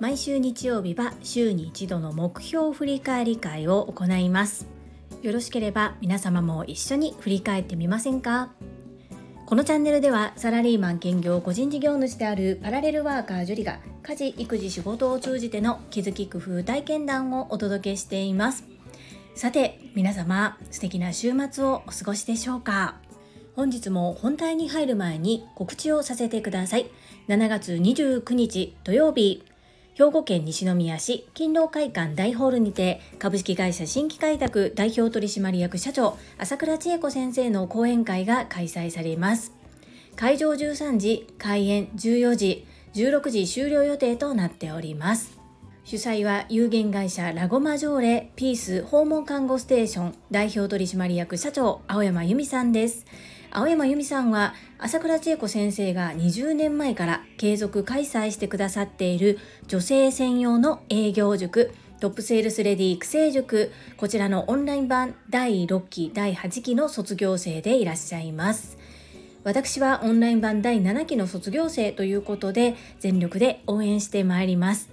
毎週日曜日は週に一度の目標振り返り会を行います。よろしければ皆様も一緒に振り返ってみませんか。このチャンネルではサラリーマン兼業個人事業主であるパラレルワーカージュリが家事・育児・仕事を通じての気づき工夫体験談をお届けしています。さて皆様、素敵な週末をお過ごしでしょうか。本日も本題に入る前に告知をさせてください。7月29日土曜日、兵庫県西宮市勤労会館大ホールにて株式会社新規開拓代表取締役社長朝倉千恵子先生の講演会が開催されます。会場13時、開演14時、16時終了予定となっております。主催は有限会社ラゴマジョーレピース訪問看護ステーション代表取締役社長青山由美さんです。青山由美さんは朝倉千恵子先生が20年前から継続開催してくださっている女性専用の営業塾トップセールスレディ育成塾、こちらのオンライン版第6期第8期の卒業生でいらっしゃいます。私はオンライン版第7期の卒業生ということで全力で応援してまいります。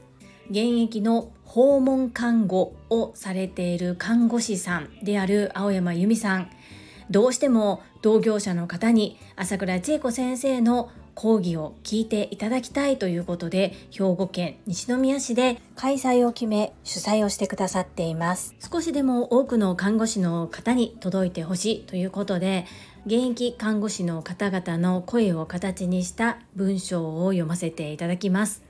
現役の訪問看護をされている看護師さんである青山由美さん、どうしても同業者の方に朝倉千恵子先生の講義を聞いていただきたいということで兵庫県西宮市で開催を決め主催をしてくださっています。少しでも多くの看護師の方に届いてほしいということで現役看護師の方々の声を形にした文章を読ませていただきます。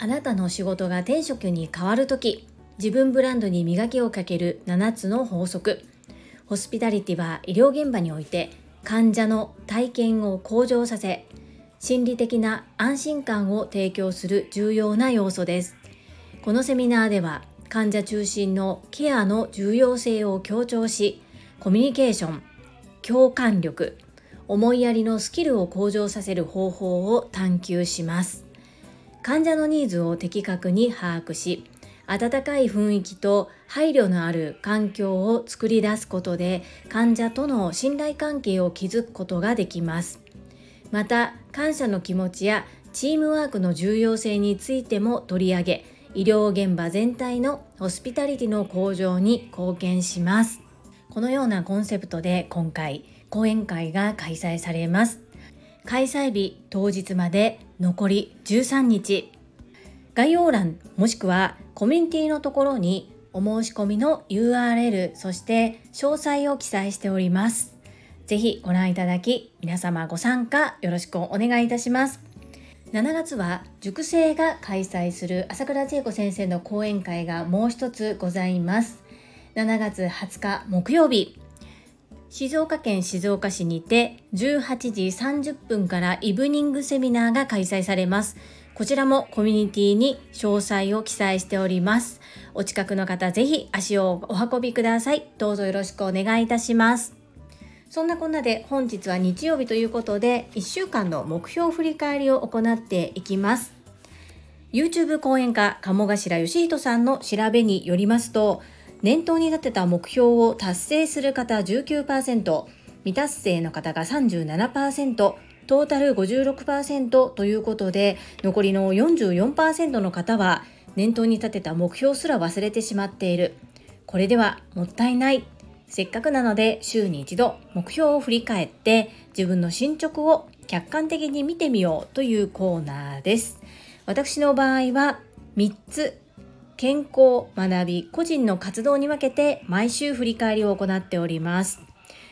あなたの仕事が天職に変わるとき、自分ブランドに磨きをかける7つの法則。ホスピタリティは医療現場において患者の体験を向上させ、心理的な安心感を提供する重要な要素です。このセミナーでは患者中心のケアの重要性を強調し、コミュニケーション、共感力、思いやりのスキルを向上させる方法を探求します。患者のニーズを的確に把握し、温かい雰囲気と配慮のある環境を作り出すことで患者との信頼関係を築くことができます。また、感謝の気持ちやチームワークの重要性についても取り上げ、医療現場全体のホスピタリティの向上に貢献します。このようなコンセプトで今回、講演会が開催されます。開催日当日まで残り13日。概要欄もしくはコミュニティのところにお申し込みの URL、 そして詳細を記載しております。ぜひご覧いただき皆様ご参加よろしくお願いいたします。7月は塾生が開催する朝倉千恵子先生の講演会がもう一つございます。7月20日木曜日、静岡県静岡市にて18時30分からイブニングセミナーが開催されます。こちらもコミュニティに詳細を記載しております。お近くの方ぜひ足をお運びください。どうぞよろしくお願いいたします。そんなこんなで本日は日曜日ということで1週間の目標振り返りを行っていきます。YouTube 講演家鴨頭義人さんの調べによりますと、念頭に立てた目標を達成する方 19%、未達成の方が 37%、トータル 56% ということで、残りの 44% の方は念頭に立てた目標すら忘れてしまっている。これではもったいない。せっかくなので週に一度目標を振り返って自分の進捗を客観的に見てみようというコーナーです。私の場合は3つ、健康、学び、個人の活動に分けて毎週振り返りを行っております。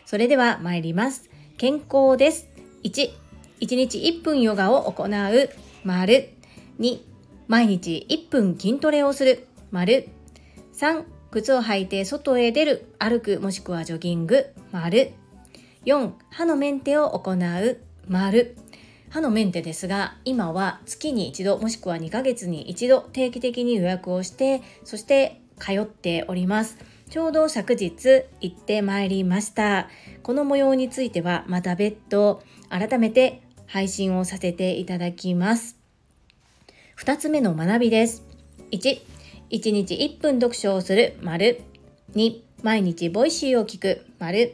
それでは参ります。健康です。1、1日1分ヨガを行う、丸。2、毎日1分筋トレをする、丸。3、靴を履いて外へ出る、歩くもしくはジョギング、丸。4、歯のメンテを行う、丸。歯のメンテですが、今は月に一度もしくは2ヶ月に一度定期的に予約をして、そして通っております。ちょうど昨日行ってまいりました。この模様についてはまた別途改めて配信をさせていただきます。2つ目の学びです。1、1日1分読書をする、丸。2、毎日ボイシーを聞く、丸。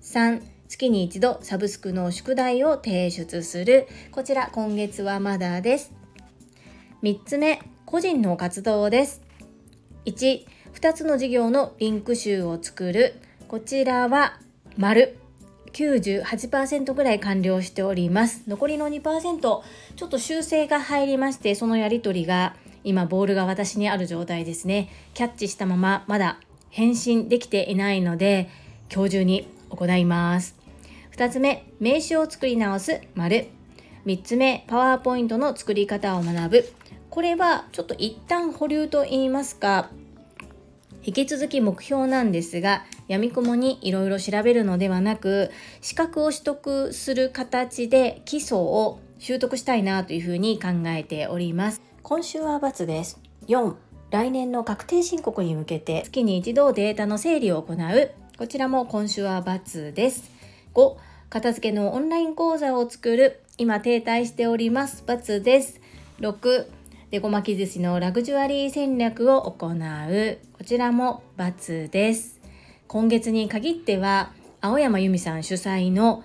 3、月に一度サブスクの宿題を提出する。こちら今月はまだです。3つ目、個人の活動です。1、2つの事業のリンク集を作る。こちらは丸 98% ぐらい完了しております。残りの 2% ちょっと修正が入りまして、そのやり取りが今ボールが私にある状態ですね。キャッチしたまままだ返信できていないので今日中に行います。2つ目、名刺を作り直す丸。3つ目、パワーポイントの作り方を学ぶ。これはちょっと一旦保留と言いますか、引き続き目標なんですが、闇雲にいろいろ調べるのではなく、資格を取得する形で基礎を習得したいなというふうに考えております。今週は×です。4、来年の確定申告に向けて月に一度データの整理を行う。こちらも今週は×です。5、片付けのオンライン講座を作る。今停滞しております。×です。6、デコ巻き寿司のラグジュアリー戦略を行う。こちらも×です。今月に限っては青山由美さん主催の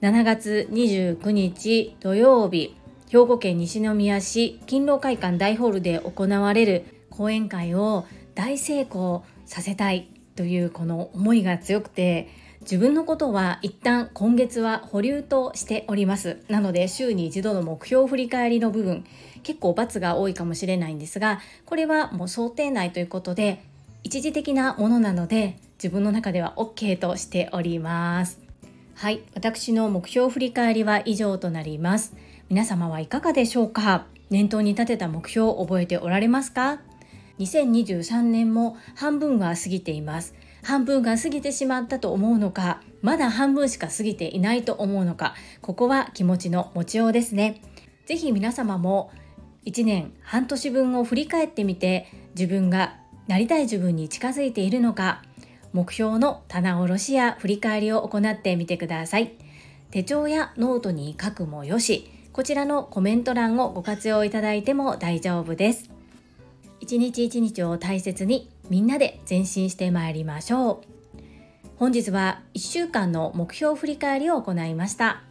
7月29日土曜日、兵庫県西宮市勤労会館大ホールで行われる講演会を大成功させたいというこの思いが強くて、自分のことは一旦今月は保留としております。なので週に一度の目標振り返りの部分、結構×が多いかもしれないんですが、これはもう想定内ということで一時的なものなので自分の中では OK としております。はい、私の目標振り返りは以上となります。皆様はいかがでしょうか。念頭に立てた目標を覚えておられますか。2023年も半分は過ぎています。半分が過ぎてしまったと思うのか、まだ半分しか過ぎていないと思うのか、ここは気持ちの持ちようですね。ぜひ皆様も1年半年分を振り返ってみて、自分がなりたい自分に近づいているのか、目標の棚卸しや振り返りを行ってみてください。手帳やノートに書くもよし、こちらのコメント欄をご活用いただいても大丈夫です。一日一日を大切に、みんなで前進してまいりましょう。本日は1週間の目標振り返りを行いました。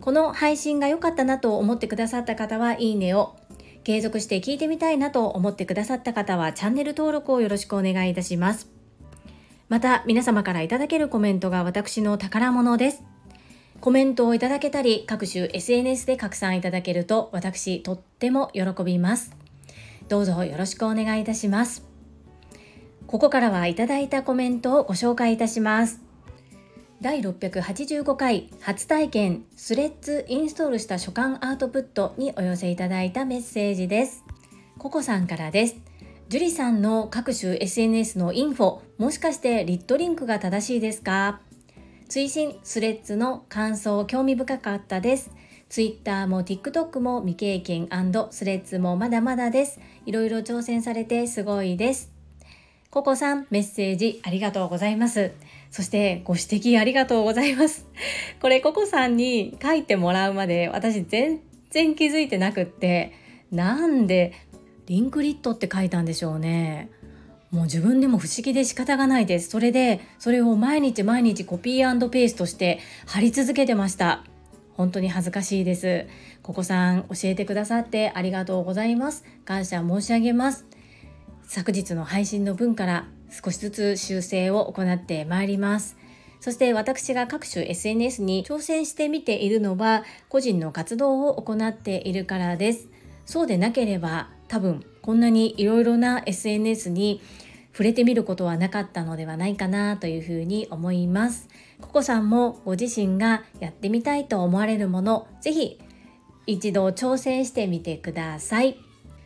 この配信が良かったなと思ってくださった方はいいねを、継続して聞いてみたいなと思ってくださった方はチャンネル登録をよろしくお願いいたします。また皆様からいただけるコメントが私の宝物です。コメントをいただけたり各種 SNS で拡散いただけると私とっても喜びます。どうぞよろしくお願いいたします。ここからはいただいたコメントをご紹介いたします。第685回初体験スレッズインストールした書簡アウトプットにお寄せいただいたメッセージです。ココさんからです。ジュリさんの各種 SNS のインフォ、もしかしてリットリンクが正しいですか。推進スレッズの感想興味深かったです。Twitter も TikTok も未経験&スレッズもまだまだです。いろいろ挑戦されてすごいです。ココさん、メッセージありがとうございます。そしてご指摘ありがとうございます。これココさんに書いてもらうまで私全然気づいてなくって、なんでリンクリットって書いたんでしょうね。もう自分でも不思議で仕方がないです。それでそれを毎日コピー&ペーストして貼り続けてました。本当に恥ずかしいです。ココさん、教えてくださってありがとうございます。感謝申し上げます。昨日の配信の分から少しずつ修正を行ってまいります。そして私が各種 SNS に挑戦してみているのは個人の活動を行っているからです。そうでなければ多分こんなにいろいろな SNS に触れてみることはなかったのではないかなというふうに思います。ココさんもご自身がやってみたいと思われるもの、ぜひ一度挑戦してみてください。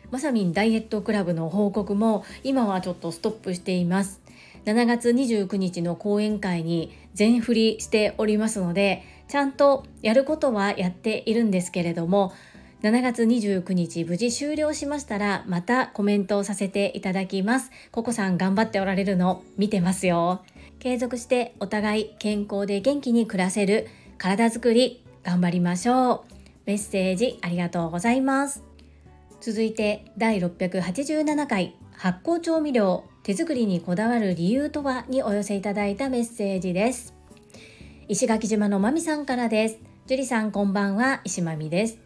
まさみんダイエットクラブの報告も今はちょっとストップしています。7月29日の講演会に全振りしておりますので、ちゃんとやることはやっているんですけれども、7月29日無事終了しましたらまたコメントをさせていただきます。ココさん頑張っておられるの見てますよ。継続してお互い健康で元気に暮らせる体づくり頑張りましょう。メッセージありがとうございます。続いて第687回発酵調味料手作りにこだわる理由とはにお寄せいただいたメッセージです。石垣島のまみさんからです。ジュリさんこんばんは、石まみです。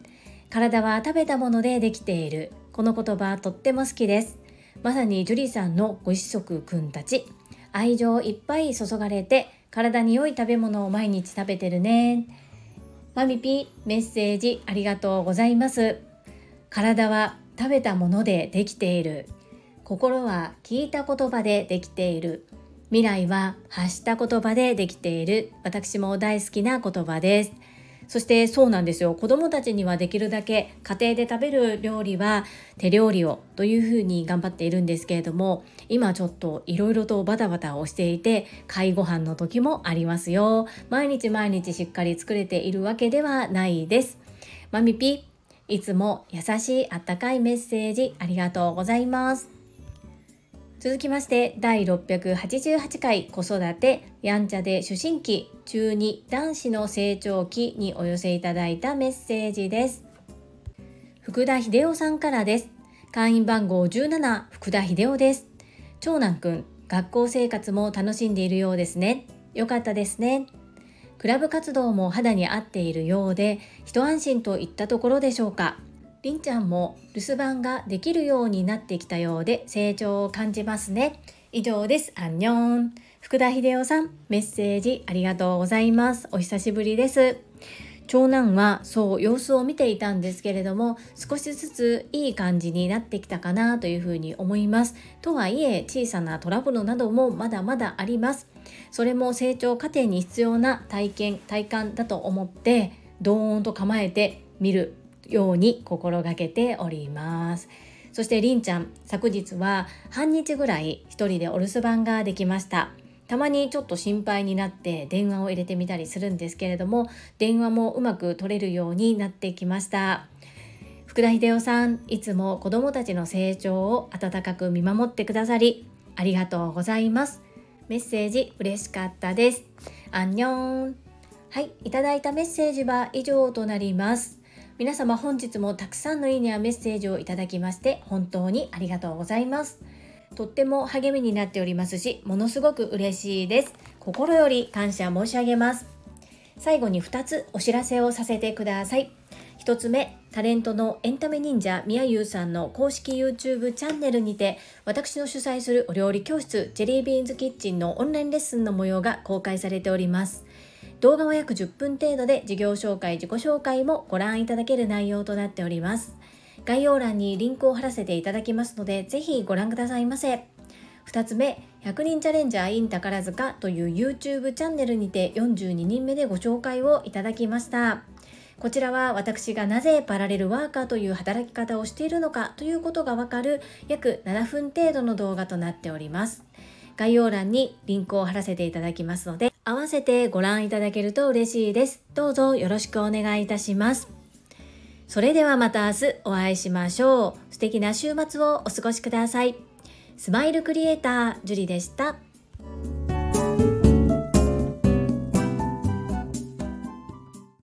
体は食べたものでできている、この言葉とっても好きです。まさにジュリさんのご子息くんたち、愛情いっぱい注がれて体に良い食べ物を毎日食べてるね。まみぴ、メッセージありがとうございます。体は食べたものでできている、心は聞いた言葉でできている、未来は発した言葉でできている、私も大好きな言葉です。そしてそうなんですよ、子どもたちにはできるだけ家庭で食べる料理は手料理をというふうに頑張っているんですけれども、今ちょっといろいろとバタバタをしていて、会ご飯の時もありますよ。毎日しっかり作れているわけではないです。まみぴ、いつも優しいあったかいメッセージありがとうございます。続きまして第688回子育てやんちゃで初心期中2男子の成長期にお寄せいただいたメッセージです。福田秀夫さんからです。会員番号17、福田秀夫です。長男くん、学校生活も楽しんでいるようですね。よかったですね。クラブ活動も肌に合っているようで一安心といったところでしょうか。りんちゃんも留守番ができるようになってきたようで成長を感じますね。以上です。アンニョン。福田秀夫さん、メッセージありがとうございます。お久しぶりです。長男はそう様子を見ていたんですけれども、少しずついい感じになってきたかなというふうに思います。とはいえ小さなトラブルなどもまだまだあります。それも成長過程に必要な体感だと思ってドーンと構えてみるように心がけております。そしてりんちゃん、昨日は半日ぐらい一人でお留守番ができました。たまにちょっと心配になって電話を入れてみたりするんですけれども、電話もうまく取れるようになってきました。福田秀夫さん、いつも子どもたちの成長を温かく見守ってくださりありがとうございます。メッセージ嬉しかったです。アンニョン。はい、いただいたメッセージは以上となります。皆様本日もたくさんのいいねやメッセージをいただきまして本当にありがとうございます。とっても励みになっておりますし、ものすごく嬉しいです。心より感謝申し上げます。最後に2つお知らせをさせてください。1つ目、タレントのエンタメ忍者みやゆうさんの公式 YouTube チャンネルにて、私の主催するお料理教室ジェリービーンズキッチンのオンラインレッスンの模様が公開されております。動画は約10分程度で、事業紹介、自己紹介もご覧いただける内容となっております。概要欄にリンクを貼らせていただきますので、ぜひご覧くださいませ。2つ目、100人チャレンジャー in 宝塚という YouTube チャンネルにて42人目でご紹介をいただきました。こちらは私がなぜパラレルワーカーという働き方をしているのかということがわかる約7分程度の動画となっております。概要欄にリンクを貼らせていただきますので、合わせてご覧いただけると嬉しいです。どうぞよろしくお願いいたします。それではまた明日お会いしましょう。素敵な週末をお過ごしください。スマイルクリエイター、ジュリでした。